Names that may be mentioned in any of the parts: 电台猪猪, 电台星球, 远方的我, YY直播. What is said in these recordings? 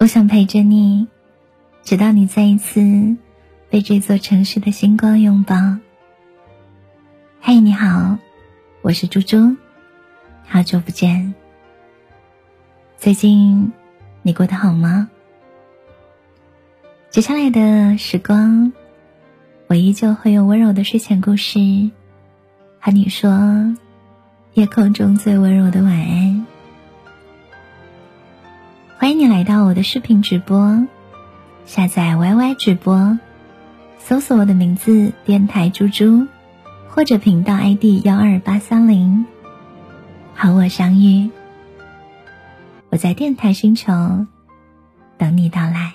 我想陪着你，直到你再一次被这座城市的星光拥抱。嘿，你好，我是猪猪，好久不见。最近你过得好吗？接下来的时光，我依旧会用温柔的睡前故事和你说夜空中最温柔的晚安。欢迎你来到我的视频直播，下载 YY 直播，搜索我的名字电台猪猪，或者频道 ID 12830，和我相遇。我在电台星球等你到来。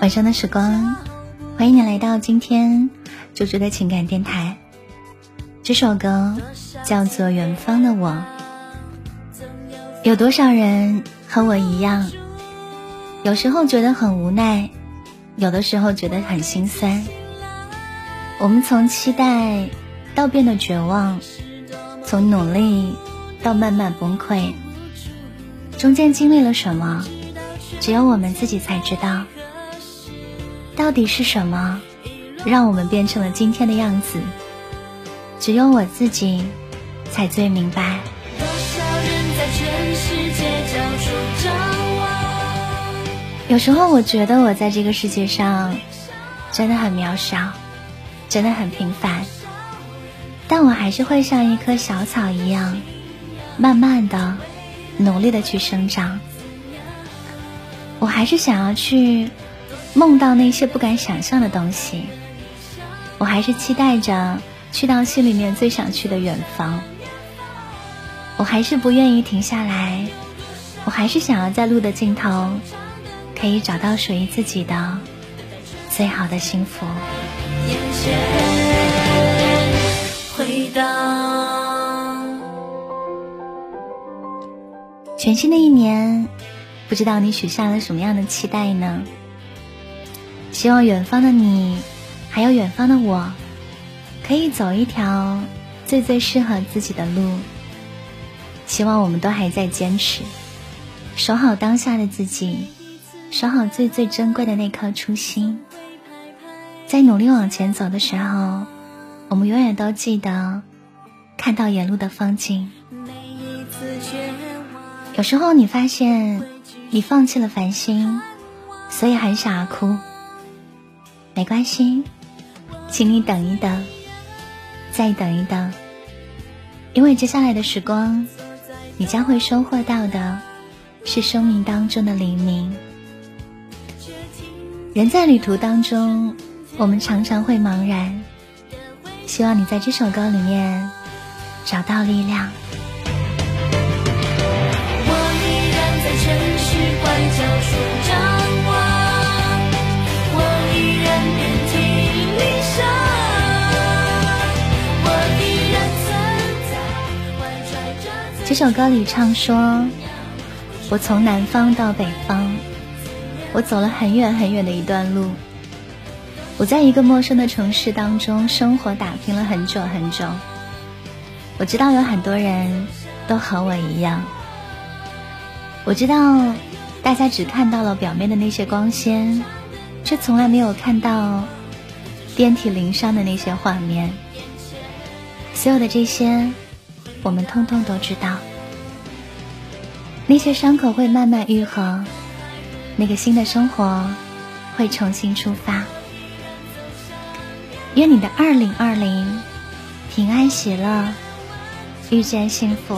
晚上的时光，欢迎你来到今天猪猪的情感电台。这首歌叫做《远方的我》。有多少人和我一样，有时候觉得很无奈，有的时候觉得很心酸。我们从期待到变得绝望，从努力到慢慢崩溃，中间经历了什么，只有我们自己才知道。到底是什么让我们变成了今天的样子，只有我自己才最明白。多少人在全世界到处张望。有时候我觉得我在这个世界上真的很渺小，真的很平凡，但我还是会像一棵小草一样，慢慢的努力的去生长。我还是想要去梦到那些不敢想象的东西，我还是期待着去到心里面最想去的远方。我还是不愿意停下来，我还是想要在路的尽头可以找到属于自己的最好的幸福。眼前回荡全新的一年，不知道你许下了什么样的期待呢？希望远方的你，还有远方的我，可以走一条最适合自己的路。希望我们都还在坚持，守好当下的自己，守好最珍贵的那颗初心。在努力往前走的时候，我们永远都记得看到沿路的风景。有时候你发现你放弃了繁星，所以很想要哭。没关系，请你等一等，再等一等，因为接下来的时光，你将会收获到的是生命当中的黎明。人在旅途当中，我们常常会茫然，希望你在这首歌里面找到力量。我依然在城市拐角处张望。这首歌里唱说，我从南方到北方，我走了很远很远的一段路，我在一个陌生的城市当中生活打拼了很久很久。我知道有很多人都和我一样，我知道大家只看到了表面的那些光鲜，却从来没有看到遍体鳞伤的那些画面。所有的这些我们通通都知道，那些伤口会慢慢愈合，那个新的生活会重新出发。愿你的2020平安喜乐，遇见幸福。